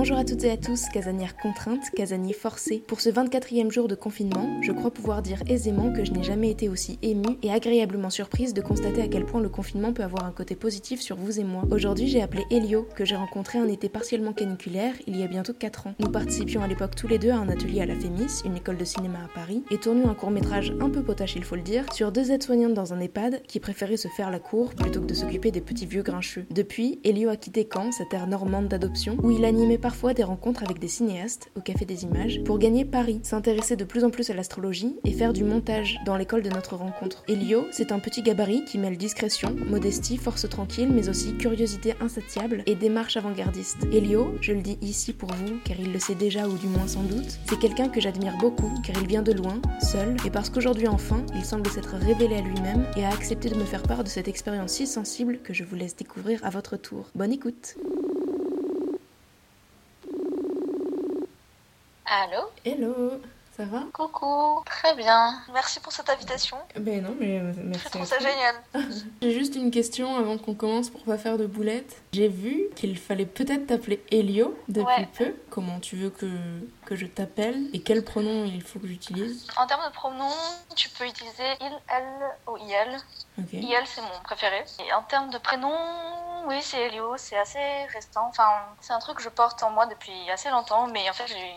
Bonjour à toutes et à tous, casanières contraintes, casaniers forcés. Pour ce 24e jour de confinement, je crois pouvoir dire aisément que je n'ai jamais été aussi émue et agréablement surprise de constater à quel point le confinement peut avoir un côté positif sur vous et moi. Aujourd'hui, j'ai appelé Helios, que j'ai rencontré un été partiellement caniculaire, il y a bientôt 4 ans. Nous participions à l'époque tous les deux à un atelier à la Fémis, une école de cinéma à Paris, et tournions un court-métrage un peu potache, il faut le dire, sur deux aides-soignantes dans un EHPAD qui préféraient se faire la cour plutôt que de s'occuper des petits vieux grincheux. Depuis, Helios a quitté Caen, sa terre normande d'adoption, où il animait parfois des rencontres avec des cinéastes au Café des Images pour gagner Paris, s'intéresser de plus en plus à l'astrologie et faire du montage dans l'école de notre rencontre. Helios, c'est un petit gabarit qui mêle discrétion, modestie, force tranquille, mais aussi curiosité insatiable et démarche avant-gardiste. Helios, je le dis ici pour vous, car il le sait déjà ou du moins sans doute, c'est quelqu'un que j'admire beaucoup, car il vient de loin, seul, et parce qu'aujourd'hui enfin, il semble s'être révélé à lui-même et a accepté de me faire part de cette expérience si sensible que je vous laisse découvrir à votre tour. Bonne écoute! Allô? Hello, ça va? Coucou, très bien, merci pour cette invitation. Ben non, mais merci. Je trouve ça génial. J'ai juste une question avant qu'on commence pour pas faire de boulettes. J'ai vu qu'il fallait peut-être t'appeler Helios depuis peu. Comment tu veux que je t'appelle et quel pronom il faut que j'utilise? En termes de pronoms, tu peux utiliser il, elle ou il. Okay. Il, c'est mon préféré. Et en termes de prénom, oui, c'est Helios, c'est assez restant. Enfin, c'est un truc que je porte en moi depuis assez longtemps, mais en fait, j'ai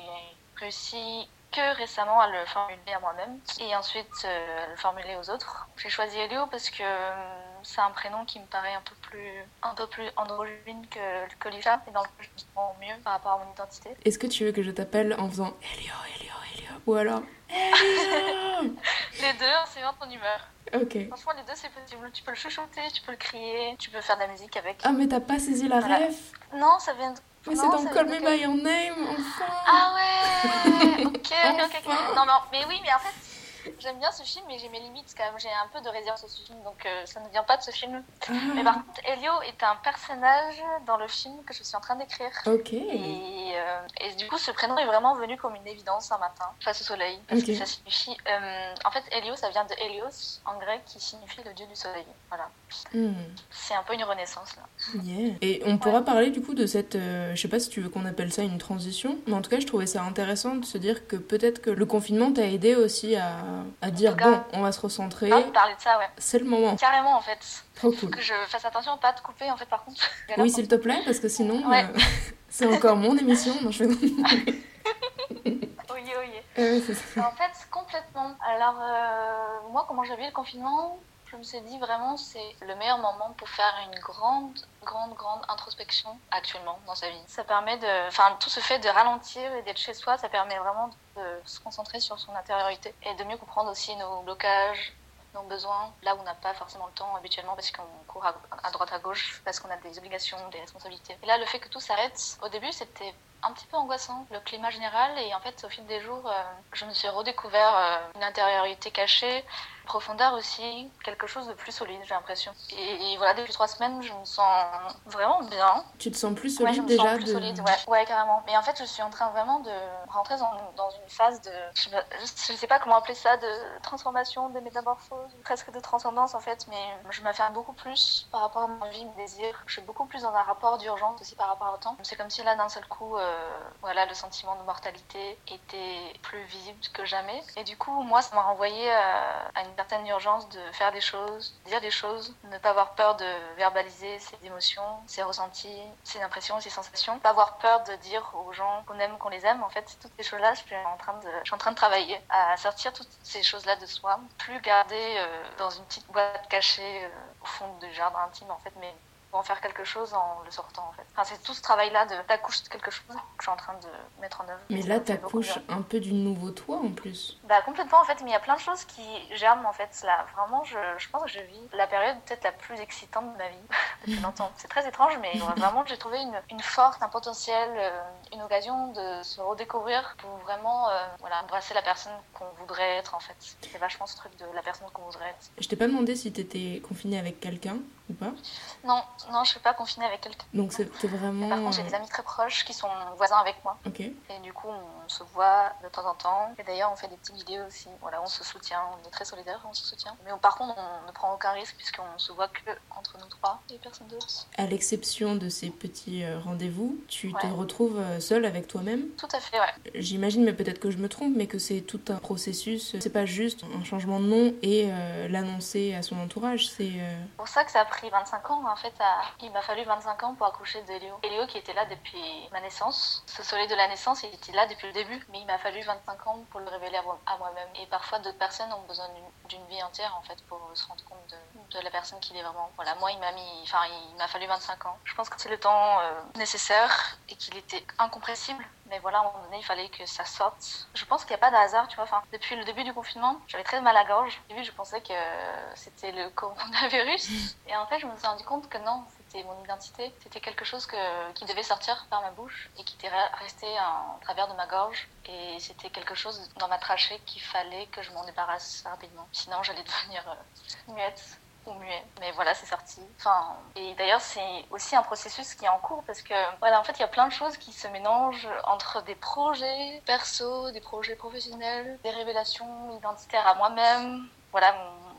réussi que récemment à le formuler à moi-même et ensuite à le formuler aux autres. J'ai choisi Helios parce que c'est un prénom qui me paraît un peu plus androgyne que Lisha et dans lequel je me sens mieux par rapport à mon identité. Est-ce que tu veux que je t'appelle en faisant Helios ou alors Helios? Les deux, c'est bien ton humeur. Okay. Franchement, les deux, c'est possible. Tu peux le chuchoter, tu peux le crier, tu peux faire de la musique avec. Ah, mais t'as pas saisi la ref? Non, ça vient de... Mais non, c'est dans Call Me by Your Name, enfin! Ah ouais! Ok. Non, mais en fait, j'aime bien ce film, mais j'ai mes limites quand même. J'ai un peu de réserve sur ce film, donc ça ne vient pas de ce film. Mais par contre, Helios est un personnage dans le film que je suis en train d'écrire. Ok. Et du coup, ce prénom est vraiment venu comme une évidence un matin, face au soleil, parce que ça signifie... en fait, Helios, ça vient de Helios, en grec, qui signifie le dieu du soleil. Voilà. C'est un peu une renaissance, là. Yeah. Et on pourra parler, du coup, de cette... je sais pas si tu veux qu'on appelle ça une transition, mais en tout cas, je trouvais ça intéressant de se dire que peut-être que le confinement t'a aidé aussi à dire, cas, bon, on va se recentrer. Ah, parler de ça, ouais. C'est le moment. Carrément, en fait. Trop cool. Que je fasse attention à pas te couper, en fait, par contre. Oui, s'il te plaît, parce que sinon... Ouais. C'est encore mon émission, non je c'est ça. En fait, complètement. Alors, moi, comment j'ai vu le confinement, je me suis dit vraiment, c'est le meilleur moment pour faire une grande introspection actuellement dans sa vie. Ça permet de... Enfin, tout ce fait de ralentir et d'être chez soi, ça permet vraiment de se concentrer sur son intériorité et de mieux comprendre aussi nos blocages, nos besoins, là où on n'a pas forcément le temps habituellement parce qu'on court à droite à gauche, parce qu'on a des obligations, des responsabilités. Et là, le fait que tout s'arrête, au début, c'était un petit peu angoissant, le climat général, et en fait, au fil des jours, je me suis redécouvert une intériorité cachée, profondeur aussi, quelque chose de plus solide, j'ai l'impression. Et voilà, depuis 3 semaines, je me sens vraiment bien. Tu te sens plus solide déjà? Ouais, je me sens plus solide, ouais, carrément. Mais en fait, je suis en train vraiment de rentrer dans une phase de... Je sais pas comment appeler ça, de transformation, de métamorphose, presque de transcendance en fait, mais je m'affirme beaucoup plus par rapport à mon vie, mes désirs. Je suis beaucoup plus dans un rapport d'urgence aussi par rapport au temps. C'est comme si là, d'un seul coup, voilà, le sentiment de mortalité était plus visible que jamais. Et du coup, moi, ça m'a renvoyé à une certaine urgence de faire des choses, dire des choses, ne pas avoir peur de verbaliser ses émotions, ses ressentis, ses impressions, ses sensations, pas avoir peur de dire aux gens qu'on aime, qu'on les aime. En fait, toutes ces choses-là, je suis en train de travailler à sortir toutes ces choses-là de soi, plus garder dans une petite boîte cachée au fond du jardin intime, en fait, mais en faire quelque chose en le sortant, en fait. Enfin, c'est tout ce travail-là de t'accouche de quelque chose que je suis en train de mettre en œuvre. Mais là, t'accouches un peu du nouveau toi, en plus. Bah, complètement, en fait. Mais il y a plein de choses qui germent, en fait. Là, vraiment, je pense que je vis la période peut-être la plus excitante de ma vie depuis longtemps. C'est très étrange, mais vraiment, j'ai trouvé une force, un potentiel, une occasion de se redécouvrir pour vraiment embrasser la personne qu'on voudrait être, en fait. C'est vachement ce truc de la personne qu'on voudrait être. Je t'ai pas demandé si t'étais confinée avec quelqu'un. ou pas ? Non, je suis pas confinée avec quelqu'un. Donc c'était vraiment... Par contre, j'ai des amis très proches qui sont voisins avec moi. Ok. Et du coup, on se voit de temps en temps. Et d'ailleurs, on fait des petites vidéos aussi. Voilà, on se soutient. On est très solidaires, on se soutient. Mais par contre, on ne prend aucun risque puisqu'on se voit que entre nous trois et personne d'autre. À l'exception de ces petits rendez-vous, tu te retrouves seule avec toi-même ? Tout à fait, ouais. J'imagine, mais peut-être que je me trompe, mais que c'est tout un processus. C'est pas juste un changement de nom et l'annoncer à son entourage, c'est... C'est pour ça que ça a pris 25 ans, en fait. Il m'a fallu 25 ans pour accoucher de Léo. Et Léo qui était là depuis ma naissance, ce soleil de la naissance, il était là depuis le début, mais il m'a fallu 25 ans pour le révéler à moi-même. Et parfois, d'autres personnes ont besoin d'une vie entière, en fait, pour se rendre compte de la personne qu'il est vraiment. Voilà, moi, il m'a fallu 25 ans. Je pense que c'est le temps nécessaire et qu'il était incompressible. Mais voilà, à un moment donné, il fallait que ça sorte. Je pense qu'il n'y a pas de hasard, tu vois. Enfin, depuis le début du confinement, j'avais très mal à la gorge. Au début, je pensais que c'était le coronavirus. Et en fait, je me suis rendu compte que non, c'était mon identité. C'était quelque chose qui devait sortir par ma bouche et qui était resté en travers de ma gorge. Et c'était quelque chose dans ma trachée qu'il fallait que je m'en débarrasse rapidement. Sinon, j'allais devenir muette. Ou muet, mais voilà, c'est sorti. Enfin, et d'ailleurs, c'est aussi un processus qui est en cours parce que, voilà, en fait, il y a plein de choses qui se mélangent entre des projets perso, des projets professionnels, des révélations identitaires à moi-même. Voilà,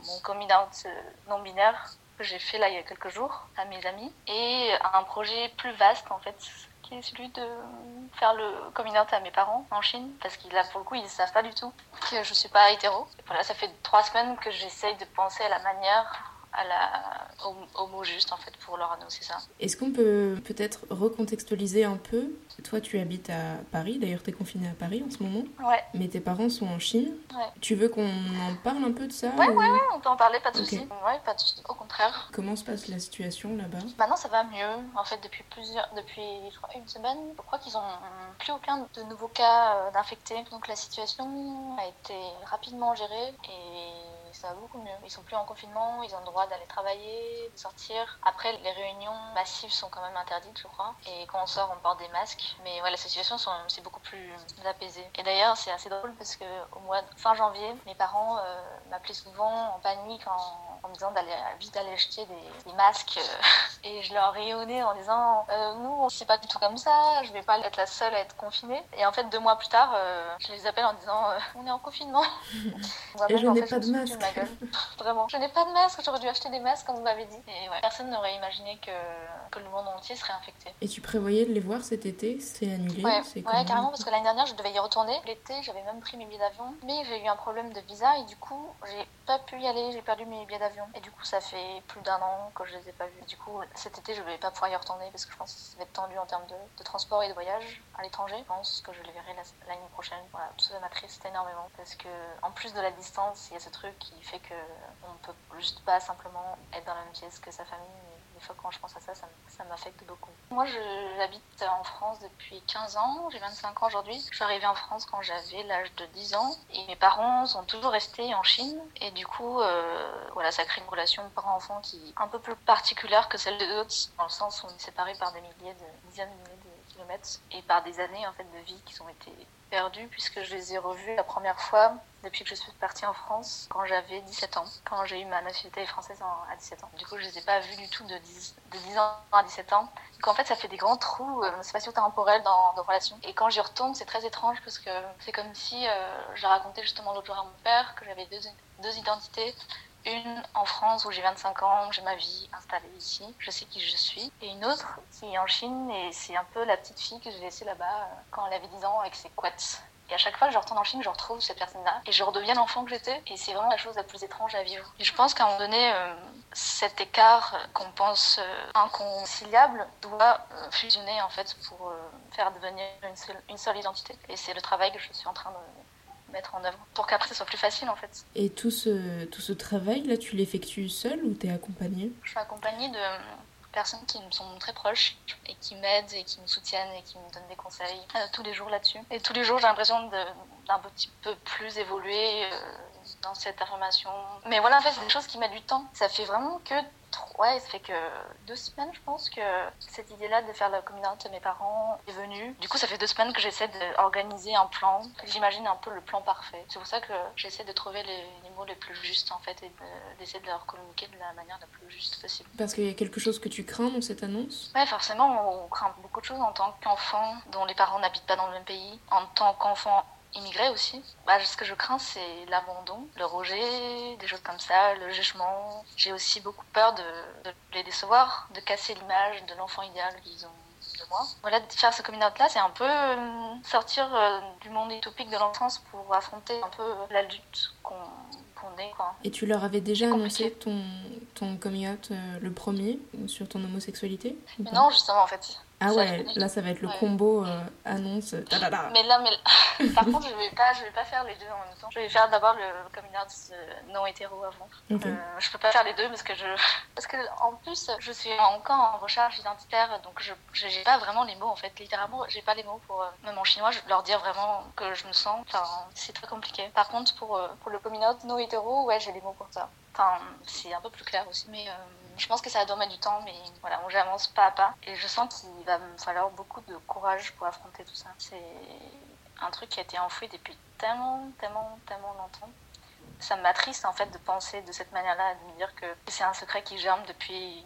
mon coming out non-binaire que j'ai fait là il y a quelques jours à mes amis et un projet plus vaste, en fait, qui est celui de faire le coming out à mes parents en Chine, parce que là, pour le coup, ils ne savent pas du tout que je ne suis pas hétéro. Et voilà, ça fait 3 semaines que j'essaye de penser à la manière... au mot juste, en fait, pour leur annoncer ça. Est-ce qu'on peut peut-être recontextualiser un peu ? Toi, tu habites à Paris, d'ailleurs, t'es confinée à Paris en ce moment. Ouais. Mais tes parents sont en Chine. Ouais. Tu veux qu'on en parle un peu de ça ? Ouais, on peut en parler, pas de soucis. Ouais, pas de soucis, au contraire. Comment se passe la situation là-bas ? Maintenant, ça va mieux. En fait, depuis je crois, 1 semaine, je crois qu'ils n'ont plus aucun de nouveaux cas d'infectés. Donc la situation a été rapidement gérée et ça va beaucoup mieux. Ils sont plus en confinement, ils ont le droit d'aller travailler, de sortir. Après, les réunions massives sont quand même interdites, je crois. Et quand on sort, on porte des masques. Mais voilà, la situation, c'est beaucoup plus apaisée. Et d'ailleurs, c'est assez drôle parce que fin janvier, mes parents m'appelaient souvent en panique en me disant d'aller acheter des masques. Et je leur rayonnais en disant « Nous, c'est pas du tout comme ça, je vais pas être la seule à être confinée. » Et en fait, 2 mois plus tard, je les appelle en disant « On est en confinement. » Et je n'ai pas de masque. Vraiment. Je n'ai pas de masque, j'aurais dû acheter des masques comme vous m'avez dit. Et ouais, personne n'aurait imaginé que le monde entier serait infecté. Et tu prévoyais de les voir cet été ? C'est annulé ? Ouais, carrément, parce que l'année dernière, je devais y retourner. L'été, j'avais même pris mes billets d'avion, mais j'ai eu un problème de visa et du coup, j'ai pas pu y aller, j'ai perdu mes billets d'avion. Et du coup, ça fait plus d'1 an que je les ai pas vus. Et du coup, cet été, je vais pas pouvoir y retourner parce que je pense que ça va être tendu en termes de transport et de voyage à l'étranger. Je pense que je les verrai l'année prochaine. Voilà, tout ça m'attriste énormément parce que, en plus de la distance, il y a ce truc qui fait qu'on ne peut juste pas simplement être dans la même pièce que sa famille. Des fois, quand je pense à ça, ça m'affecte beaucoup. Moi, j'habite en France depuis 15 ans. J'ai 25 ans aujourd'hui. Je suis arrivée en France quand j'avais l'âge de 10 ans. Et mes parents sont toujours restés en Chine. Et du coup, voilà, ça crée une relation parent-enfant qui est un peu plus particulière que celle des autres. Dans le sens où on est séparés par dizaines de milliers de kilomètres. Et par des années, en fait, de vie qui ont été perdues. Puisque je les ai revus la première fois depuis que je suis partie en France, quand j'avais 17 ans, quand j'ai eu ma nationalité française à 17 ans. Du coup, je ne les ai pas vus du tout de 10 ans à 17 ans. Donc en fait, ça fait des grands trous spatio-temporels dans nos relations. Et quand j'y retourne, c'est très étrange parce que c'est comme si je racontais justement l'autre jour à mon père que j'avais deux identités. Une en France où j'ai 25 ans, j'ai ma vie installée ici, je sais qui je suis. Et une autre qui est en Chine et c'est un peu la petite fille que j'ai laissée là-bas quand elle avait 10 ans avec ses couettes. Et à chaque fois que je retourne en Chine, je retrouve cette personne-là et je redeviens l'enfant que j'étais. Et c'est vraiment la chose la plus étrange à vivre. Et je pense qu'à un moment donné, cet écart qu'on pense inconciliable doit fusionner en fait pour faire devenir une seule identité. Et c'est le travail que je suis en train de mettre en œuvre pour qu'après ça soit plus facile en fait. Et tout ce travail-là, tu l'effectues seule ou t'es accompagnée ? Je suis accompagnée de personnes qui me sont très proches et qui m'aident et qui me soutiennent et qui me donnent des conseils tous les jours là-dessus. Et tous les jours, j'ai l'impression d'un petit peu plus évoluer dans cette information. Mais voilà, en fait, c'est des choses qui mettent du temps. Ça fait vraiment que ouais, ça fait que 2 semaines, je pense, que cette idée-là de faire la coming out à mes parents est venue. Du coup, ça fait 2 semaines que j'essaie d'organiser un plan. J'imagine un peu le plan parfait. C'est pour ça que j'essaie de trouver les mots les plus justes, en fait, et d'essayer de leur communiquer de la manière la plus juste possible. Parce qu'il y a quelque chose que tu crains dans cette annonce ? Ouais, forcément, on craint beaucoup de choses en tant qu'enfant dont les parents n'habitent pas dans le même pays, en tant qu'enfant immigré aussi. Bah, ce que je crains, c'est l'abandon, le rejet, des choses comme ça, le jugement. J'ai aussi beaucoup peur de les décevoir, de casser l'image de l'enfant idéal qu'ils ont de moi. Voilà, faire ce coming out là, c'est un peu sortir du monde utopique de l'enfance pour affronter un peu la lutte qu'on est, quoi. Et tu leur avais déjà annoncé ton coming out, le premier, sur ton homosexualité ? Mais non, justement, en fait. Ah ouais, là ça va être le combo annonce. Mais par contre, je vais pas faire les deux en même temps. Je vais faire d'abord le coming out non hétéro avant. Okay. Je peux pas faire les deux parce que en plus je suis encore en recherche identitaire, donc j'ai pas vraiment les mots, en fait. Littéralement, j'ai pas les mots pour même en chinois, je leur dire vraiment que je me sens. Enfin, c'est très compliqué. Par contre, pour le coming out non hétéro, ouais, j'ai les mots pour ça. Enfin, c'est un peu plus clair aussi, mais je pense que ça doit mettre du temps, mais voilà, on avance pas à pas. Et je sens qu'il va me falloir beaucoup de courage pour affronter tout ça. C'est un truc qui a été enfoui depuis tellement, tellement, tellement longtemps. Ça m'attriste, en fait, de penser de cette manière-là, de me dire que c'est un secret qui germe depuis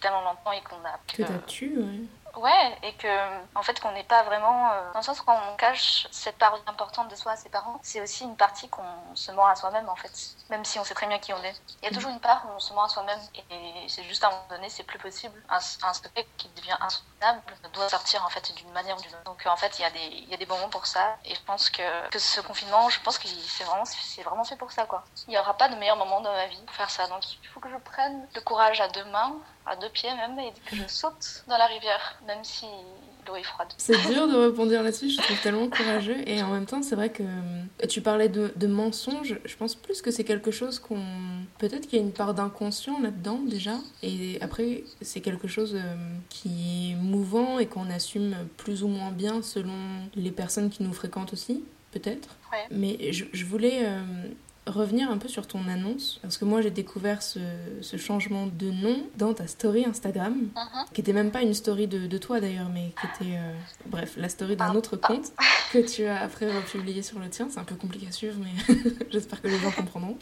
tellement longtemps et qu'on a... Que t'as-tu, ouais. Ouais, et que, en fait, qu'on n'est pas vraiment... dans le sens où on cache cette part importante de soi à ses parents, c'est aussi une partie qu'on se ment à soi-même, en fait. Même si on sait très bien qui on est. Il y a toujours une part où on se ment à soi-même. Et c'est juste, à un moment donné, c'est plus possible. Un secret qui devient insoutenable doit sortir, en fait, d'une manière ou d'une autre. Donc, en fait, il y a des moments pour ça. Et je pense que ce confinement, je pense que c'est vraiment fait pour ça, quoi. Il n'y aura pas de meilleur moment dans ma vie pour faire ça. Donc, il faut que je prenne le courage à 2 mains, à 2 pieds même, et que je saute dans la rivière, même si l'eau est froide. C'est dur de rebondir là-dessus, je trouve tellement courageux. Et en même temps, c'est vrai que tu parlais de mensonges. Je pense plus que c'est quelque chose qu'on... Peut-être qu'il y a une part d'inconscient là-dedans, déjà. Et après, c'est quelque chose qui est mouvant et qu'on assume plus ou moins bien selon les personnes qui nous fréquentent aussi, peut-être. Ouais. Mais je voulais... revenir un peu sur ton annonce, parce que moi j'ai découvert ce changement de nom dans ta story Instagram, qui était même pas une story de toi d'ailleurs, mais qui était bref, la story d'un autre compte que tu as après republié sur le tien. C'est un peu compliqué à suivre, mais j'espère que les gens comprendront.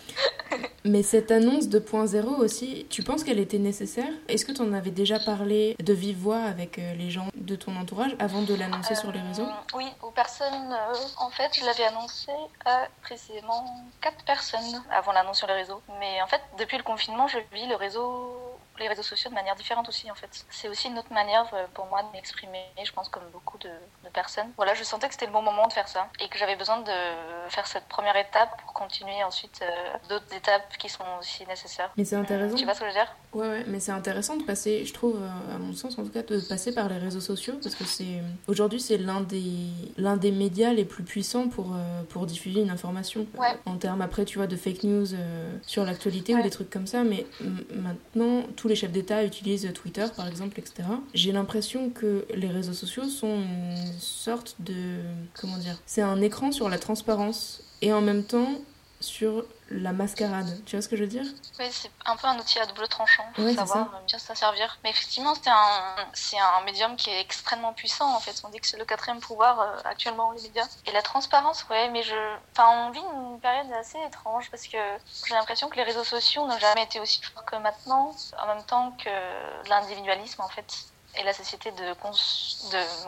Mais cette annonce 2.0 aussi, tu penses qu'elle était nécessaire ? Est-ce que tu en avais déjà parlé de vive voix avec les gens de ton entourage avant de l'annoncer sur les réseaux ? Oui, aux personnes. En fait, je l'avais annoncé à précisément 4 personnes avant l'annonce sur les réseaux. Mais en fait, depuis le confinement, je vis les réseaux sociaux de manière différente aussi, en fait. C'est aussi une autre manière pour moi de m'exprimer, je pense, comme beaucoup de personnes. Voilà, je sentais que c'était le bon moment de faire ça et que j'avais besoin de faire cette première étape pour continuer ensuite d'autres étapes qui sont aussi nécessaires. Mais c'est intéressant. Tu vois ce que je veux dire ? Ouais, mais c'est intéressant de passer, je trouve, à mon sens en tout cas, de passer par les réseaux sociaux, parce que aujourd'hui c'est l'un des médias les plus puissants pour diffuser une information. Ouais. En termes après, tu vois, de fake news sur l'actualité, ouais, ou des trucs comme ça, mais maintenant, tout les chefs d'État utilisent Twitter, par exemple, etc. J'ai l'impression que les réseaux sociaux sont une sorte de... Comment dire ? C'est un écran sur la transparence et en même temps sur la mascarade. Tu vois ce que je veux dire ? Oui, c'est un peu un outil à double tranchant, pour savoir bien ça servir. Mais effectivement, c'est un médium qui est extrêmement puissant, en fait. On dit que c'est le 4e pouvoir actuellement, les médias. Et la transparence, ouais, mais on vit une période assez étrange, parce que j'ai l'impression que les réseaux sociaux n'ont jamais été aussi forts que maintenant, en même temps que l'individualisme, en fait, et la société de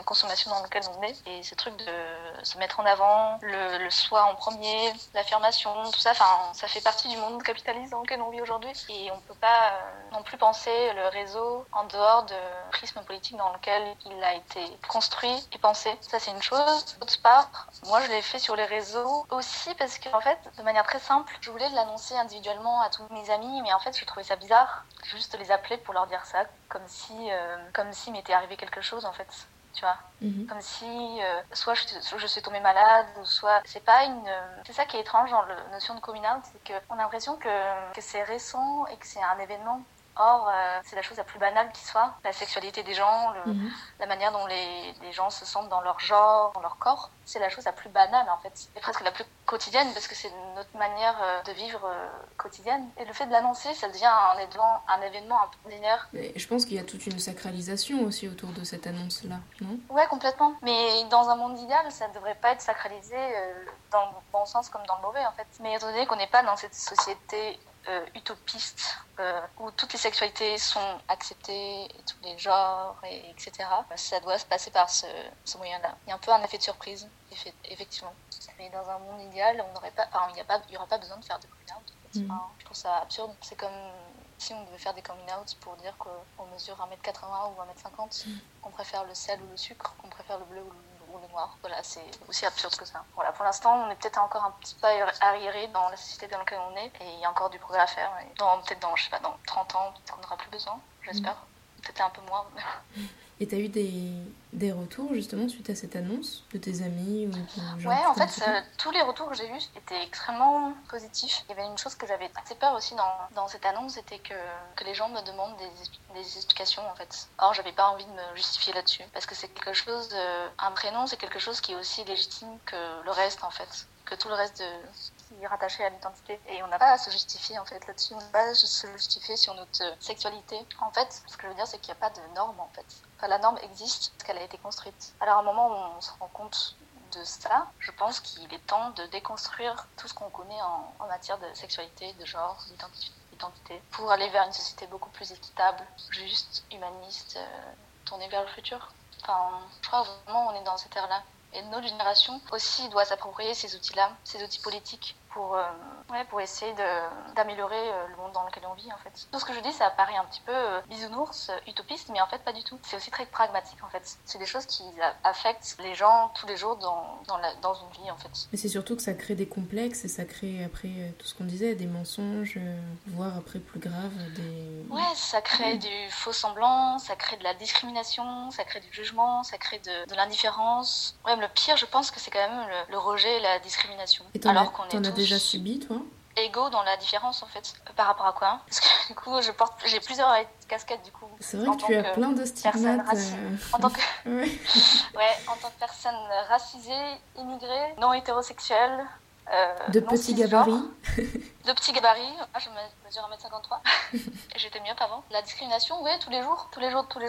consommation dans laquelle on est. Et ce truc de se mettre en avant, le soi en premier, l'affirmation, tout ça, ça fait partie du monde capitaliste dans lequel on vit aujourd'hui. Et on ne peut pas non plus penser le réseau en dehors de prisme politique dans lequel il a été construit et pensé. Ça, c'est une chose. D'autre part, moi, je l'ai fait sur les réseaux aussi parce que, en fait, de manière très simple, je voulais l'annoncer individuellement à tous mes amis, mais en fait, je trouvais ça bizarre. Juste les appeler pour leur dire ça, comme si m'était arrivé quelque chose, en fait, tu vois. Comme si soit je suis tombée malade, ou soit c'est pas une... C'est ça qui est étrange dans la notion de coming out, c'est qu'on a l'impression que c'est récent et que c'est un événement. Or, c'est la chose la plus banale qui soit, la sexualité des gens, la manière dont les gens se sentent dans leur genre, dans leur corps, c'est la chose la plus banale en fait, et presque la plus quotidienne, parce que c'est notre manière de vivre quotidienne. Et le fait de l'annoncer, ça devient un événement un peu linéaire. Mais je pense qu'il y a toute une sacralisation aussi autour de cette annonce-là, non ? Ouais, complètement. Mais dans un monde idéal, ça ne devrait pas être sacralisé dans le bon sens comme dans le mauvais en fait. Mais étant donné qu'on n'est pas dans cette société utopiste, où toutes les sexualités sont acceptées, tous les genres, etc. Ça doit se passer par ce moyen-là. Il y a un peu un effet de surprise, effectivement. Mais dans un monde idéal, il n'y aura pas besoin de faire de coming out. Je trouve ça absurde. C'est comme si on devait faire des coming out pour dire qu'on mesure 1m80 ou 1m50, qu'on préfère le sel ou le sucre, qu'on préfère le bleu ou le noir. Voilà, c'est aussi absurde que ça. Voilà, pour l'instant, on est peut-être encore un petit pas arriéré dans la société dans laquelle on est, et il y a encore du progrès à faire. Dans 30 ans, peut-être qu'on n'aura plus besoin, j'espère. Peut-être un peu moins. Et t'as eu des retours, justement, suite à cette annonce de tes amis ou genre? Ouais, en fait, tous les retours que j'ai eus étaient extrêmement positifs. Il y avait une chose que j'avais assez peur aussi dans cette annonce, c'était que les gens me demandent des explications, en fait. Or, j'avais pas envie de me justifier là-dessus, parce que c'est quelque chose un prénom, c'est quelque chose qui est aussi légitime que le reste, en fait. Que tout le reste qui est rattaché à l'identité. Et on n'a pas à se justifier, en fait, là-dessus. On n'a pas à se justifier sur notre sexualité. En fait, ce que je veux dire, c'est qu'il n'y a pas de norme, en fait. Enfin, la norme existe parce qu'elle a été construite. Alors, à un moment où on se rend compte de ça, je pense qu'il est temps de déconstruire tout ce qu'on connaît en matière de sexualité, de genre, d'identité, pour aller vers une société beaucoup plus équitable, juste, humaniste, tournée vers le futur. Enfin, je crois vraiment qu'on est dans cette ère-là. Et notre génération aussi doit s'approprier ces outils-là, ces outils politiques, pour essayer d'améliorer le monde dans lequel on vit, en fait. Tout ce que je dis, ça paraît un petit peu bisounours, utopiste, mais en fait, pas du tout. C'est aussi très pragmatique, en fait. C'est des choses qui affectent les gens tous les jours dans une vie, en fait. Mais c'est surtout que ça crée des complexes, et ça crée, après, tout ce qu'on disait, des mensonges, voire après, plus grave, des... Ouais, ça crée du faux-semblant, ça crée de la discrimination, ça crée du jugement, ça crée de l'indifférence. Ouais, le pire, je pense que c'est quand même le rejet et la discrimination. Et déjà subi, toi? Égaux dans la différence, en fait. Par rapport à quoi? Parce que du coup, j'ai plusieurs casquettes, du coup. C'est vrai que tu as plein de stigmates. En tant que personne racisée, immigrée, non hétérosexuelle, de petits gabarits. Je mesure 1m53. J'étais mieux qu'avant. La discrimination, ouais, tous les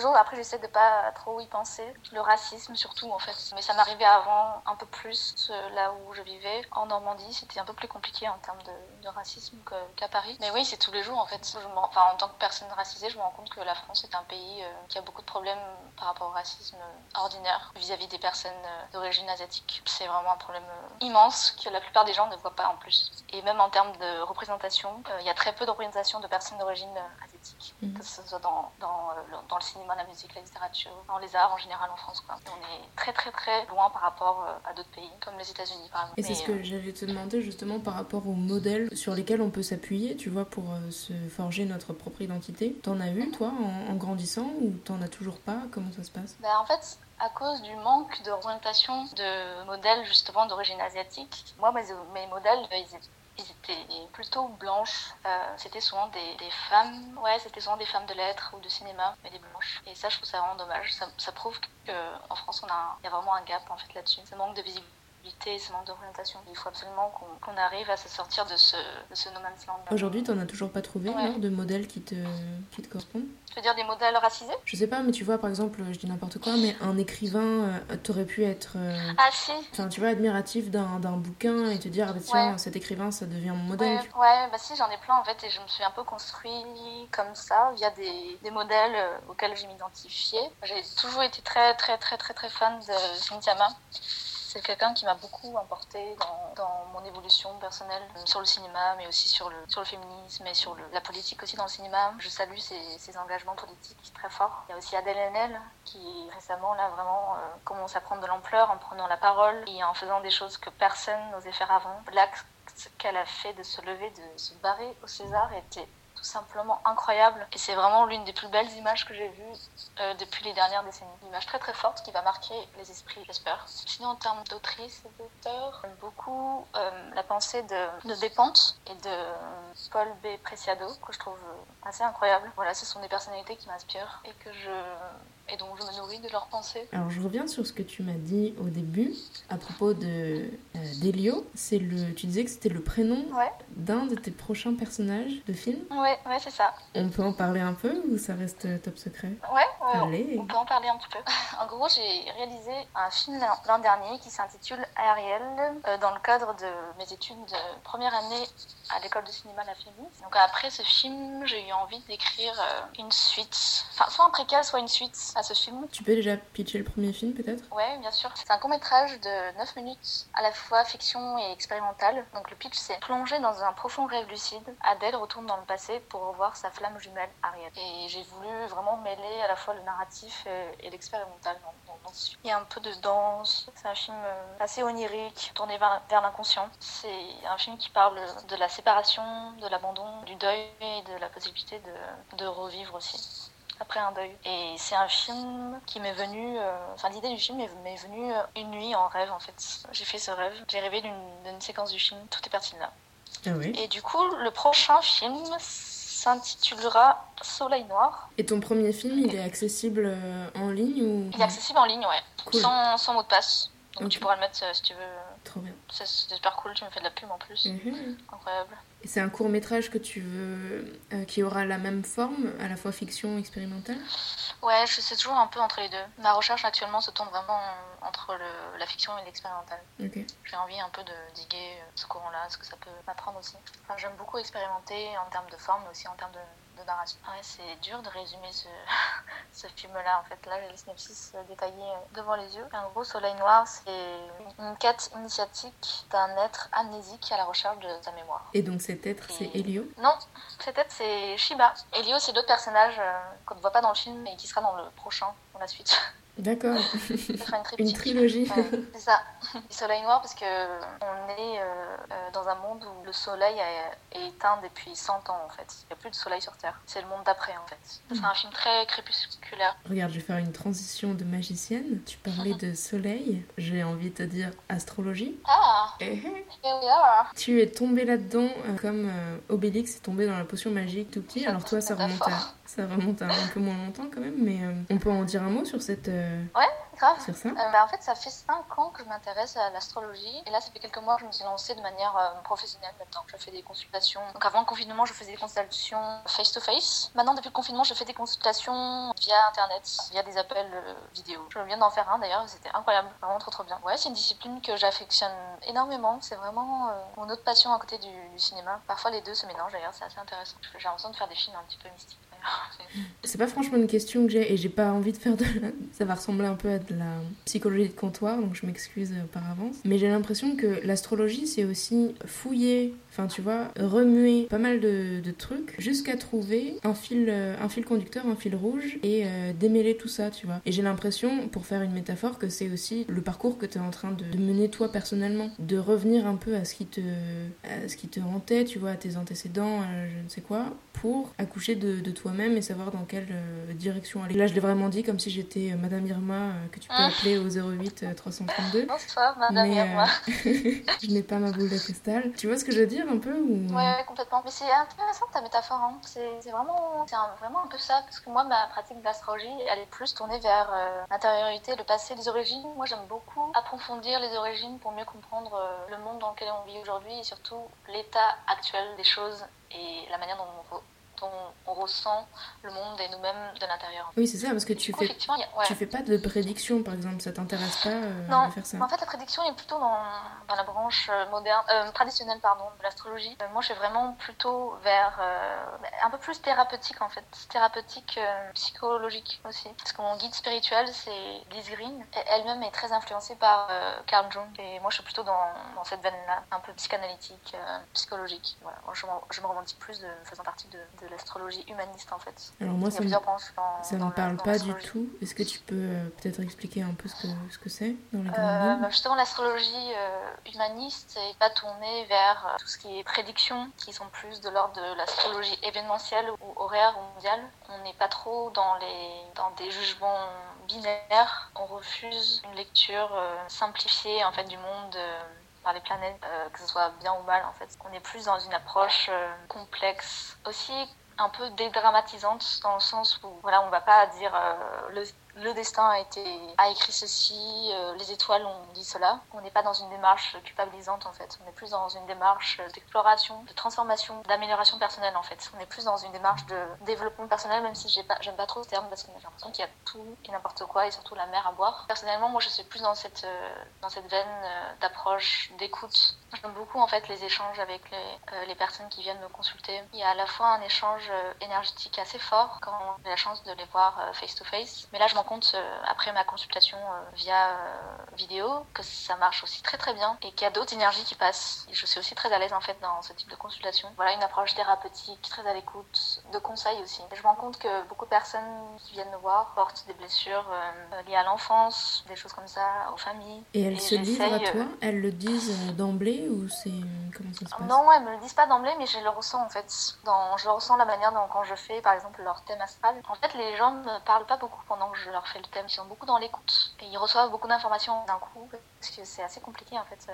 jours. Après, j'essaie de pas trop y penser. Le racisme, surtout, en fait. Mais ça m'arrivait avant un peu plus, là où je vivais. En Normandie, c'était un peu plus compliqué en termes de racisme qu'à Paris. Mais oui, c'est tous les jours, en fait. En tant que personne racisée, je me rends compte que la France est un pays qui a beaucoup de problèmes par rapport au racisme ordinaire vis-à-vis des personnes d'origine asiatique. C'est vraiment un problème immense que la plupart des gens ne voient pas en plus. Et même en termes de représentation, il y a très peu de représentation de personnes d'origine asiatique, que ce soit dans le cinéma, la musique, la littérature, dans les arts en général en France, quoi. Et on est très très très loin par rapport à d'autres pays, comme les États-Unis par exemple. Et c'est ce que j'allais te demander justement par rapport aux modèles sur lesquels on peut s'appuyer, tu vois, pour se forger notre propre identité. T'en as eu, toi, en grandissant, ou t'en as toujours pas? Comment ça se passe? En fait, à cause du manque de représentation de modèles justement d'origine asiatique, moi mes modèles, ils étaient plutôt blanches. C'était souvent des femmes. Ouais, c'était souvent des femmes de lettres ou de cinéma, mais des blanches. Et ça, je trouve ça vraiment dommage. Ça prouve qu'en France, il y a vraiment un gap en fait là-dessus. Ça manque de visibilité. Ce manque d'orientation. Il faut absolument qu'on arrive à se sortir de ce no man's land. Aujourd'hui, t'en as toujours pas trouvé, non, de modèles qui te correspondent? Tu veux dire des modèles racisés? Je sais pas, mais tu vois, par exemple, je dis n'importe quoi, mais un écrivain, t'aurais pu être... Ah si! Enfin, tu vois, admiratif d'un bouquin et te dire, tiens, cet écrivain, ça devient mon modèle. Ouais, bah si, j'en ai plein, en fait, et je me suis un peu construit comme ça, via des modèles auxquels je m'identifiais. J'ai toujours été très, très, très, très, très fan de Céline Sciamma. C'est quelqu'un qui m'a beaucoup importé dans mon évolution personnelle, sur le cinéma, mais aussi sur le féminisme et sur la politique aussi dans le cinéma. Je salue ses engagements politiques très forts. Il y a aussi Adèle Haenel qui récemment là vraiment commence à prendre de l'ampleur en prenant la parole et en faisant des choses que personne n'osait faire avant. L'acte qu'elle a fait de se lever, de se barrer au César était tout tout simplement incroyable. Et c'est vraiment l'une des plus belles images que j'ai vues depuis les dernières décennies. Une image très très forte qui va marquer les esprits, j'espère. Sinon, en termes d'autrices et d'auteurs, j'aime beaucoup la pensée de Despentes et de Paul B.Preciado, que je trouve assez incroyable. Voilà, ce sont des personnalités qui m'inspirent et que et donc je me nourris de leurs pensées. Alors je reviens sur ce que tu m'as dit au début à propos d'Elio. Tu disais que c'était le prénom d'un de tes prochains personnages de film. Ouais, c'est ça. On peut en parler un peu ou ça reste top secret ? Ouais, allez. On peut en parler un petit peu. En gros, j'ai réalisé un film l'an dernier qui s'intitule Ariel dans le cadre de mes études de première année à l'école de cinéma La Fémis. Donc après ce film, j'ai eu envie d'écrire une suite, enfin soit un préquel, soit une suite à ce film. Tu peux déjà pitcher le premier film peut-être ? Ouais, bien sûr. C'est un court-métrage de 9 minutes, à la fois fiction et expérimentale. Donc le pitch, c'est plongé dans un profond rêve lucide. Adèle retourne dans le passé pour revoir sa flamme jumelle Ariel. Et j'ai voulu vraiment mêler à la fois le narratif et l'expérimental dans ce film. Il y a un peu de danse, c'est un film assez onirique, tourné vers l'inconscient. C'est un film qui parle de la séparation, de l'abandon, du deuil et de la possibilité de revivre aussi après un deuil. Et c'est un film qui m'est venu, l'idée du film m'est venue une nuit en rêve en fait. J'ai fait ce rêve, j'ai rêvé d'une séquence du film, tout est parti de là. Ah oui. Et du coup, le prochain film s'intitulera Soleil noir. Et ton premier film, il est accessible en ligne ou... Il est accessible en ligne, ouais. Cool. Sans mot de passe. Donc okay. Tu pourras le mettre si tu veux. Trop bien. C'est super cool, tu me fais de la pub en plus. Mm-hmm. Incroyable. Et c'est un court-métrage que tu veux... qui aura la même forme, à la fois fiction et expérimentale ? Ouais, je sais toujours un peu entre les deux. Ma recherche actuellement se tourne vraiment entre la fiction et l'expérimental. Okay. J'ai envie un peu de diguer ce courant-là, ce que ça peut m'apprendre aussi. Enfin, j'aime beaucoup expérimenter en termes de forme, mais aussi en termes de narration. Ouais, c'est dur de résumer ce film-là, en fait. Là, j'ai le synopsis détaillé devant les yeux. En gros, Soleil noir, c'est une quête initiatique d'un être amnésique à la recherche de sa mémoire. Et donc, cet être, c'est Helios ? Non, cet être, c'est Shiba. Helios, c'est d'autres personnages qu'on ne voit pas dans le film, mais qui sera dans le prochain, dans la suite. D'accord. Une trilogie. Ouais, c'est ça. Soleil noir parce que on est dans un monde où le soleil est éteint depuis 100 ans en fait. Il n'y a plus de soleil sur Terre. C'est le monde d'après en fait. C'est un film très crépusculaire. Regarde, je vais faire une transition de magicienne. Tu parlais de soleil. J'ai envie de te dire astrologie. Ah. Here we are. Tu es tombée là-dedans comme Obélix est tombé dans la potion magique tout petit. Alors toi, ça remonte à un peu moins longtemps quand même, mais on peut en dire un mot sur cette... Ouais, grave. Sur ça. En fait, ça fait 5 ans que je m'intéresse à l'astrologie. Et là, ça fait quelques mois que je me suis lancée de manière professionnelle là-dedans. Je fais des consultations. Donc avant le confinement, je faisais des consultations face-to-face. Maintenant, depuis le confinement, je fais des consultations via Internet, via des appels vidéo. Je viens d'en faire un d'ailleurs, c'était incroyable. Vraiment trop bien. Ouais, c'est une discipline que j'affectionne énormément. C'est vraiment mon autre passion à côté du cinéma. Parfois, les deux se mélangent d'ailleurs, c'est assez intéressant. J'ai l'impression de faire des films un petit peu mystiques. C'est pas franchement une question que j'ai et j'ai pas envie de faire de la... Ça va ressembler un peu à de la psychologie de comptoir, donc je m'excuse par avance. Mais j'ai l'impression que l'astrologie, c'est aussi fouiller, remuer pas mal de trucs jusqu'à trouver un fil conducteur, un fil rouge et démêler tout ça, tu vois. Et j'ai l'impression, pour faire une métaphore, que c'est aussi le parcours que t'es en train de mener toi personnellement, de revenir un peu à ce qui te hantait, tu vois, à tes antécédents, je ne sais quoi, pour accoucher de toi-même et savoir dans quelle direction aller. Là, je l'ai vraiment dit comme si j'étais Madame Irma, que tu peux appeler au 08 332. Bonsoir, Madame Irma. Je n'ai pas ma boule de cristal. Tu vois ce que je veux dire un peu ou... Ouais, complètement. Mais c'est intéressant ta métaphore, hein. C'est vraiment un peu ça, parce que moi, ma pratique d'astrologie, elle est plus tournée vers l'intériorité, le passé, les origines. Moi, j'aime beaucoup approfondir les origines pour mieux comprendre le monde dans lequel on vit aujourd'hui et surtout l'état actuel des choses et la manière dont on ressent le monde et nous-mêmes de l'intérieur. Oui, c'est ça, parce que tu fais pas de prédiction, par exemple, ça t'intéresse pas de faire ça. Non, en fait, la prédiction est plutôt dans la branche traditionnelle, de l'astrologie. Moi, je suis vraiment plutôt vers un peu plus thérapeutique, en fait. Thérapeutique, psychologique aussi. Parce que mon guide spirituel, c'est Liz Green. Et elle-même est très influencée par Carl Jung. Et moi, je suis plutôt dans cette veine-là, un peu psychanalytique, psychologique. Voilà. Moi, je me revendique plus de faisant partie de de l'astrologie humaniste en fait. Alors moi, ça ne me parle pas du tout. Est-ce que tu peux peut-être expliquer un peu ce que c'est dans les grandes lignes ? Justement, l'astrologie humaniste n'est pas tournée vers tout ce qui est prédictions, qui sont plus de l'ordre de l'astrologie événementielle ou horaire ou mondiale. On n'est pas trop dans des jugements binaires. On refuse une lecture simplifiée en fait du monde par les planètes, que ce soit bien ou mal en fait. On est plus dans une approche complexe, aussi un peu dédramatisante dans le sens où voilà, on ne va pas dire le destin a écrit ceci, les étoiles ont dit cela. On n'est pas dans une démarche culpabilisante en fait, on est plus dans une démarche d'exploration, de transformation, d'amélioration personnelle en fait. On est plus dans une démarche de développement personnel, même si j'aime pas trop ce terme parce que j'ai l'impression qu'il y a tout et n'importe quoi et surtout la mer à boire. Personnellement, moi je suis plus dans cette veine d'approche, d'écoute. J'aime beaucoup en fait les échanges avec les personnes qui viennent me consulter. Il y a à la fois un échange énergétique assez fort quand j'ai la chance de les voir face to face, mais là je me rends compte après ma consultation via vidéo que ça marche aussi très très bien et qu'il y a d'autres énergies qui passent. Et je suis aussi très à l'aise en fait dans ce type de consultation. Voilà, une approche thérapeutique, très à l'écoute, de conseils aussi. Et je me rends compte que beaucoup de personnes qui viennent me voir portent des blessures liées à l'enfance, des choses comme ça, aux familles. Et elles se livrent à toi ? Elles le disent d'emblée ou c'est... Comment ça se passe ? Non, elles me le disent pas d'emblée, mais je le ressens en fait. Je le ressens la manière dont quand je fais par exemple leur thème astral. En fait, les gens ne me parlent pas beaucoup pendant que je leur fais le thème, ils sont beaucoup dans l'écoute et ils reçoivent beaucoup d'informations d'un coup parce que c'est assez compliqué en fait,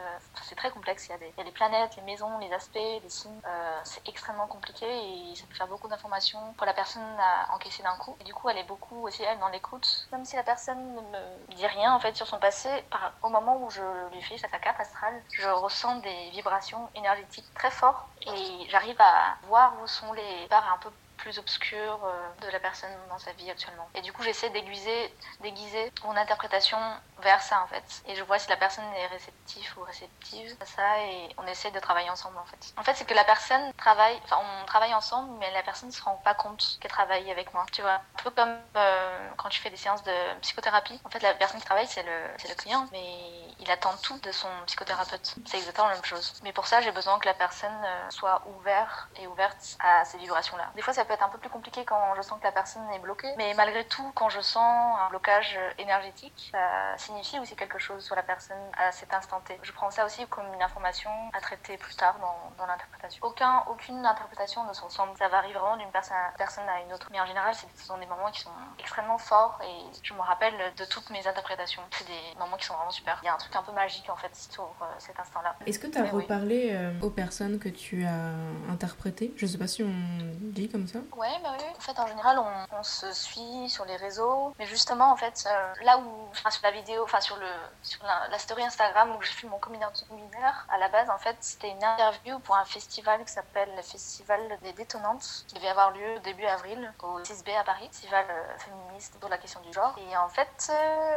c'est très complexe, il y a les planètes, les maisons, les aspects, les signes, c'est extrêmement compliqué et ça peut faire beaucoup d'informations pour la personne à encaisser d'un coup et du coup elle est beaucoup aussi elle dans l'écoute, même si la personne ne me dit rien en fait sur son passé. Au moment où je lui fais sa carte astrale, je ressens des vibrations énergétiques très fortes et j'arrive à voir où sont les barres un peu plus obscure de la personne dans sa vie actuellement. Et du coup, j'essaie d'aiguiser mon interprétation vers ça, en fait. Et je vois si la personne est réceptive ou réceptive à ça, et on essaie de travailler ensemble, en fait. En fait, c'est que la personne on travaille ensemble, mais la personne ne se rend pas compte qu'elle travaille avec moi, tu vois. Un peu comme quand tu fais des séances de psychothérapie. En fait, la personne qui travaille, c'est le client, mais il attend tout de son psychothérapeute. C'est exactement la même chose. Mais pour ça, j'ai besoin que la personne soit ouverte à ces vibrations-là. Des fois, ça peut être un peu plus compliqué quand je sens que la personne est bloquée, mais malgré tout, quand je sens un blocage énergétique, ça signifie aussi quelque chose sur la personne à cet instant T. Je prends ça aussi comme une information à traiter plus tard dans l'interprétation. Aucune interprétation ne se ressemble, ça varie vraiment d'une personne à une autre, mais en général, ce sont des moments qui sont extrêmement forts et je me rappelle de toutes mes interprétations. C'est des moments qui sont vraiment super. Il y a un truc un peu magique en fait sur cet instant-là. Est-ce que tu as reparlé aux personnes que tu as interprétées ? Je sais pas si on dit comme ça. Oui. En fait, en général, on se suit sur les réseaux. Mais justement, en fait, là où... Enfin, sur la vidéo, enfin, sur la story Instagram où j'ai fait mon coming out luminaire, à la base, en fait, c'était une interview pour un festival qui s'appelle le Festival des détonantes, qui devait avoir lieu début avril au 6B à Paris. Festival féministe pour la question du genre. Et en fait,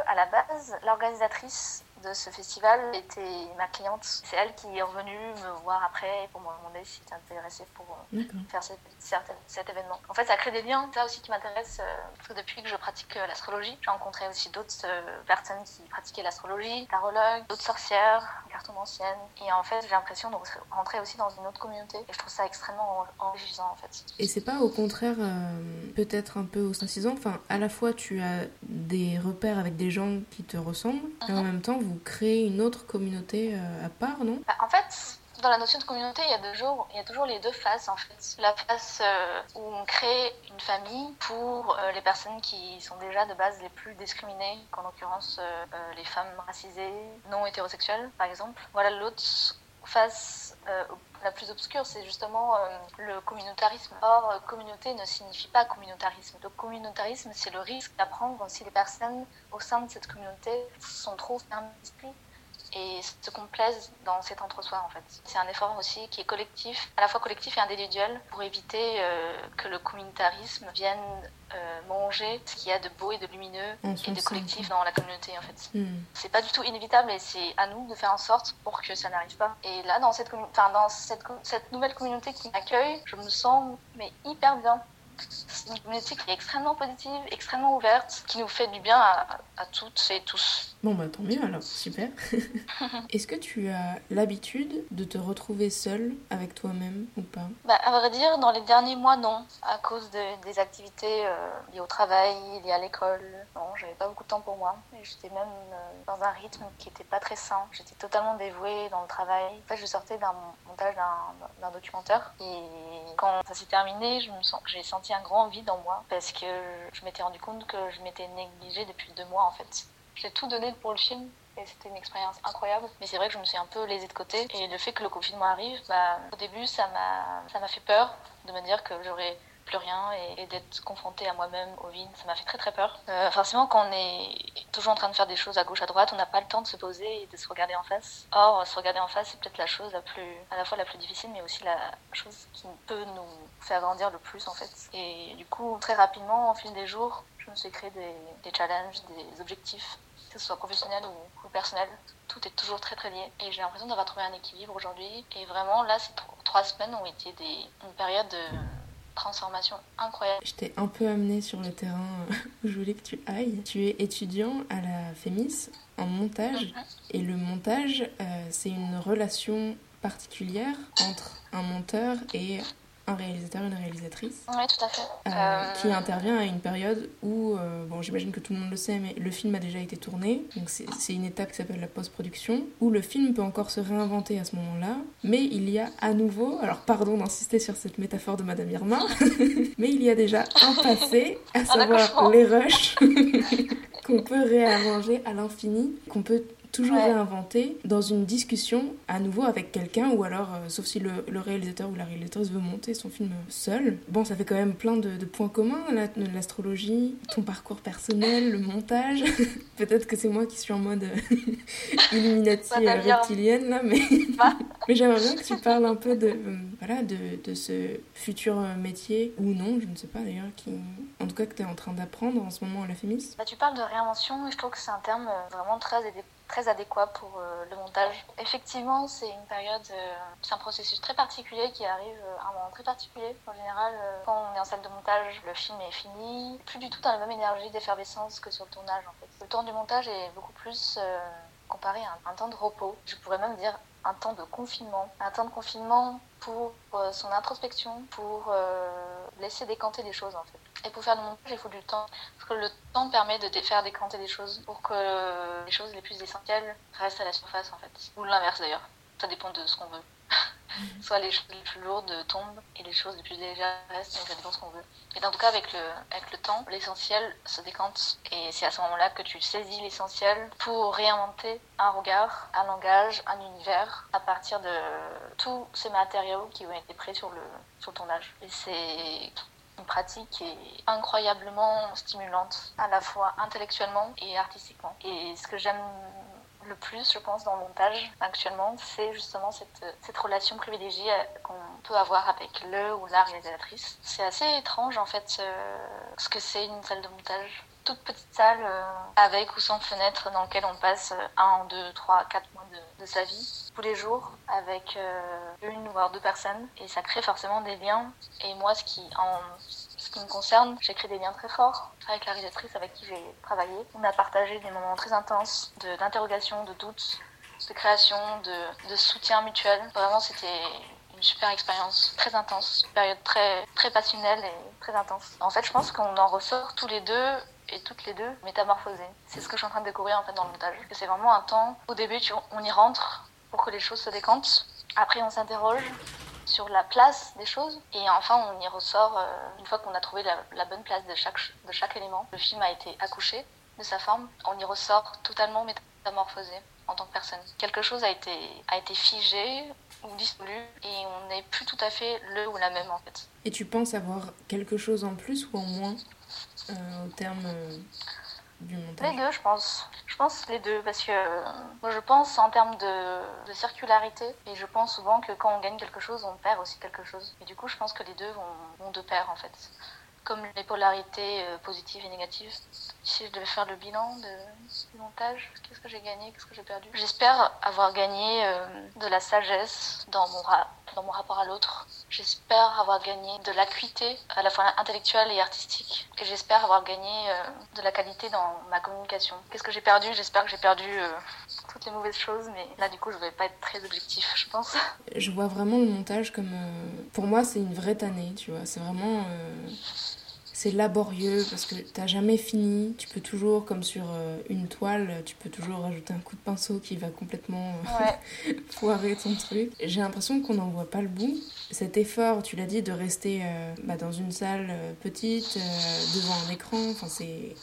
à la base, l'organisatrice de ce festival était ma cliente. C'est elle qui est revenue me voir après pour me demander si j'étais intéressée pour faire cet événement. En fait, ça crée des liens. Ça aussi qui m'intéresse, parce que depuis que je pratique l'astrologie, j'ai rencontré aussi d'autres personnes qui pratiquaient l'astrologie, tarologues, d'autres sorcières, cartomanciennes. Et en fait, j'ai l'impression de rentrer aussi dans une autre communauté. Et je trouve ça extrêmement enrichissant en fait. Et c'est pas au contraire peut-être un peu ostracisant. Enfin, à la fois tu as des repères avec des gens qui te ressemblent, et en même temps vous créer une autre communauté à part, non ? En fait, dans la notion de communauté, il y a toujours les deux phases, en fait. La phase où on crée une famille pour les personnes qui sont déjà de base les plus discriminées, en l'occurrence les femmes racisées, non hétérosexuelles, par exemple. Voilà, l'autre phase la plus obscure, c'est justement le communautarisme. Or, communauté ne signifie pas communautarisme. Le communautarisme, c'est le risque à prendre si les personnes au sein de cette communauté sont trop fermées d'esprit et se complaisent dans cet entre-soi, en fait. C'est un effort aussi qui est collectif, à la fois collectif et individuel, pour éviter que le communautarisme vienne manger ce qu'il y a de beau et de lumineux et de collectif dans la communauté, en fait. C'est pas du tout inévitable et c'est à nous de faire en sorte pour que ça n'arrive pas. Et là, dans cette nouvelle communauté qui m'accueille, je me sens hyper bien. une esthétique extrêmement positive, extrêmement ouverte, qui nous fait du bien à toutes et tous. Bon bah tant mieux alors, super. Est-ce que tu as l'habitude de te retrouver seule avec toi-même ou pas? Bah à vrai dire, dans les derniers mois, non. À cause des activités liées au travail, liées à l'école, non, j'avais pas beaucoup de temps pour moi. J'étais même dans un rythme qui était pas très sain. J'étais totalement dévouée dans le travail. En fait, je sortais d'un montage d'un documentaire et quand ça s'est terminé, j'ai senti un grand vide en moi parce que je m'étais rendu compte que je m'étais négligée depuis 2 mois en fait. J'ai tout donné pour le film et c'était une expérience incroyable, mais c'est vrai que je me suis un peu laissée de côté et le fait que le confinement arrive, bah, au début ça m'a fait peur de me dire que j'aurais plus rien et d'être confrontée à moi-même, au vide, ça m'a fait très très peur. Forcément, quand on est toujours en train de faire des choses à gauche, à droite, on n'a pas le temps de se poser et de se regarder en face. Or, se regarder en face, c'est peut-être la chose à la fois la plus difficile, mais aussi la chose qui peut nous faire grandir le plus, en fait. Et du coup, très rapidement, au fil des jours, je me suis créé des challenges, des objectifs, que ce soit professionnel ou personnel. Tout est toujours très très lié et j'ai l'impression d'avoir trouvé un équilibre aujourd'hui. Et vraiment, là, ces 3 semaines ont été une période de transformation incroyable. Je t'ai un peu amenée sur le terrain où je voulais que tu ailles. Tu es étudiant à la Fémis en montage, et le montage, c'est une relation particulière entre un monteur et un réalisateur, une réalisatrice. Oui, tout à fait. Qui intervient à une période où, bon, j'imagine que tout le monde le sait, mais le film a déjà été tourné. Donc c'est une étape qui s'appelle la post-production, où le film peut encore se réinventer à ce moment-là, mais il y a à nouveau, alors pardon d'insister sur cette métaphore de Madame Irma, mais il y a déjà un passé, à savoir les rushs, qu'on peut réarranger à l'infini, qu'on peut toujours réinventé dans une discussion à nouveau avec quelqu'un ou alors, sauf si le réalisateur ou la réalisatrice veut monter son film seul. Bon, ça fait quand même plein de points communs, l'astrologie, ton parcours personnel, le montage. Peut-être que c'est moi qui suis en mode illuminati reptilienne là, mais j'aimerais bien que tu parles un peu de ce futur métier ou non, je ne sais pas d'ailleurs, en tout cas que tu es en train d'apprendre en ce moment à la Fémis. Bah, tu parles de réinvention et je trouve que c'est un terme vraiment très adéquat pour le montage. Effectivement, c'est une période, c'est un processus très particulier qui arrive à un moment très particulier. En général, quand on est en salle de montage, le film est fini, plus du tout dans la même énergie d'effervescence que sur le tournage en fait. Le temps du montage est beaucoup plus comparé à un temps de repos, je pourrais même dire un temps de confinement. Un temps de confinement pour son introspection, pour laisser décanter les choses en fait. Et pour faire le montage, il faut du temps. Parce que le temps permet de faire décanter des choses pour que les choses les plus essentielles restent à la surface, en fait. Ou l'inverse, d'ailleurs. Ça dépend de ce qu'on veut. Soit les choses les plus lourdes tombent et les choses les plus légères restent, donc ça dépend de ce qu'on veut. Et en tout cas, avec le temps, l'essentiel se décante. Et c'est à ce moment-là que tu saisis l'essentiel pour réinventer un regard, un langage, un univers à partir de tous ces matériaux qui ont été pris sur le tournage. Et c'est une pratique qui est incroyablement stimulante, à la fois intellectuellement et artistiquement. Et ce que j'aime le plus, je pense, dans le montage actuellement, c'est justement cette relation privilégiée qu'on peut avoir avec le ou la réalisatrice. C'est assez étrange, en fait, ce que c'est une salle de montage. Toute petite salle, avec ou sans fenêtre, dans laquelle on passe 1, 2, 3, 4 mois de sa vie, tous les jours, avec une voire 2 personnes. Et ça crée forcément des liens. Et moi, ce qui me concerne, j'ai créé des liens très forts avec la réalisatrice avec qui j'ai travaillé. On a partagé des moments très intenses d'interrogation, de doute, de création, de soutien mutuel. Vraiment, c'était une super expérience, très intense, une période très, très passionnelle et très intense. En fait, je pense qu'on en ressort tous les deux et toutes les deux métamorphosées. C'est ce que je suis en train de découvrir en fait dans le montage. C'est vraiment un temps, au début on y rentre pour que les choses se décantent, après on s'interroge sur la place des choses et enfin on y ressort une fois qu'on a trouvé la bonne place de chaque élément. Le film a été accouché de sa forme, on y ressort totalement métamorphosé en tant que personne. Quelque chose a été figé ou dissolu et on n'est plus tout à fait le ou la même en fait. Et tu penses avoir quelque chose en plus ou en moins au terme du montage? Les deux, je pense. Je pense les deux parce que moi je pense en termes de circularité et je pense souvent que quand on gagne quelque chose, on perd aussi quelque chose. Et du coup, je pense que les deux vont de pair en fait. comme les polarités positives et négatives. Si je devais faire le bilan du montage, qu'est-ce que j'ai gagné, qu'est-ce que j'ai perdu? J'espère avoir gagné de la sagesse dans mon rapport à l'autre. J'espère avoir gagné de l'acuité, à la fois intellectuelle et artistique. Et j'espère avoir gagné de la qualité dans ma communication. Qu'est-ce que j'ai perdu? J'espère que j'ai perdu toutes les mauvaises choses, mais là du coup je vais pas être très objectif, je pense. Je vois vraiment le montage comme... pour moi c'est une vraie tannée, tu vois. C'est vraiment... C'est laborieux parce que t'as jamais fini, tu peux toujours, comme sur une toile, tu peux toujours rajouter un coup de pinceau qui va complètement foirer ton truc. J'ai l'impression qu'on n'en voit pas le bout. Cet effort, tu l'as dit, de rester dans une salle petite, devant un écran, enfin c'est...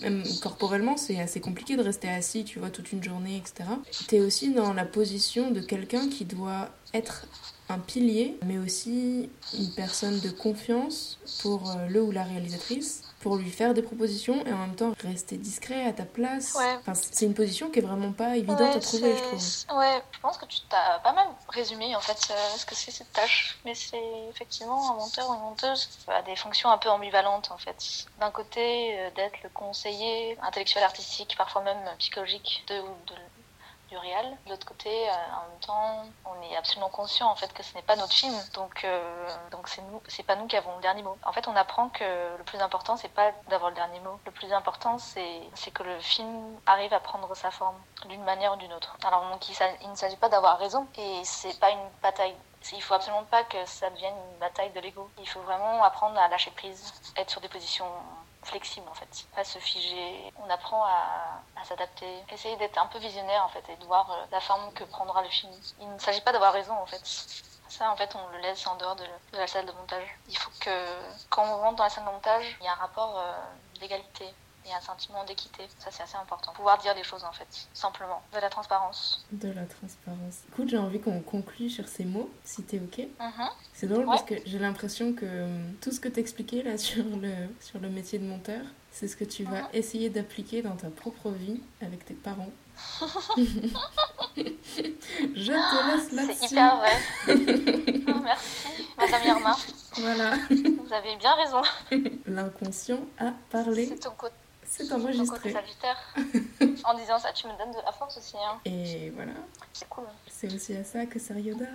Même corporellement, c'est assez compliqué de rester assis, tu vois, toute une journée, etc. T'es aussi dans la position de quelqu'un qui doit être un pilier, mais aussi une personne de confiance pour le ou la réalisatrice, pour lui faire des propositions et en même temps rester discret à ta place. Ouais. Enfin, c'est une position qui est vraiment pas évidente à trouver, je trouve. Ouais, je pense que tu t'as pas mal résumé en fait ce que c'est cette tâche. Mais c'est effectivement un monteur ou une monteuse a des fonctions un peu ambivalentes en fait. D'un côté, d'être le conseiller intellectuel, artistique, parfois même psychologique du réel. De l'autre côté, en même temps, on est absolument conscient en fait que ce n'est pas notre film, donc c'est pas nous qui avons le dernier mot. En fait, on apprend que le plus important c'est pas d'avoir le dernier mot. Le plus important c'est que le film arrive à prendre sa forme d'une manière ou d'une autre. Alors donc il ne s'agit pas d'avoir raison et c'est pas une bataille. Il faut absolument pas que ça devienne une bataille de l'ego. Il faut vraiment apprendre à lâcher prise, être sur des positions flexibles en fait, pas se figer. On apprend à s'adapter, essayer d'être un peu visionnaire en fait et de voir la forme que prendra le film. Il ne s'agit pas d'avoir raison en fait. Ça, en fait, on le laisse en dehors de la salle de montage. Il faut que, quand on rentre dans la salle de montage, il y a un rapport d'égalité. Il y a un sentiment d'équité, ça c'est assez important. Pouvoir dire les choses en fait, simplement. De la transparence. Écoute, j'ai envie qu'on conclue sur ces mots, si t'es ok. Mm-hmm. C'est drôle parce que j'ai l'impression que tout ce que t'expliquais là sur le métier de monteur, c'est ce que tu vas essayer d'appliquer dans ta propre vie avec tes parents. Je te laisse là-dessus. C'est hyper vrai. Merci, madame Irma. Voilà. Vous avez bien raison. L'inconscient a parlé. C'est ton côté. C'est enregistré. Ton côté salutaire. En disant ça, tu me donnes de la force aussi. Hein. Et voilà. C'est cool. C'est aussi à ça que sert Yoda.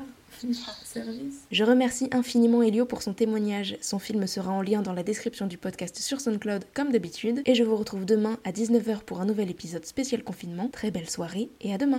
Service. Je remercie infiniment Elio pour son témoignage. Son film sera en lien dans la description du podcast sur SoundCloud comme d'habitude. Et je vous retrouve demain à 19h pour un nouvel épisode spécial confinement. Très belle soirée et à demain.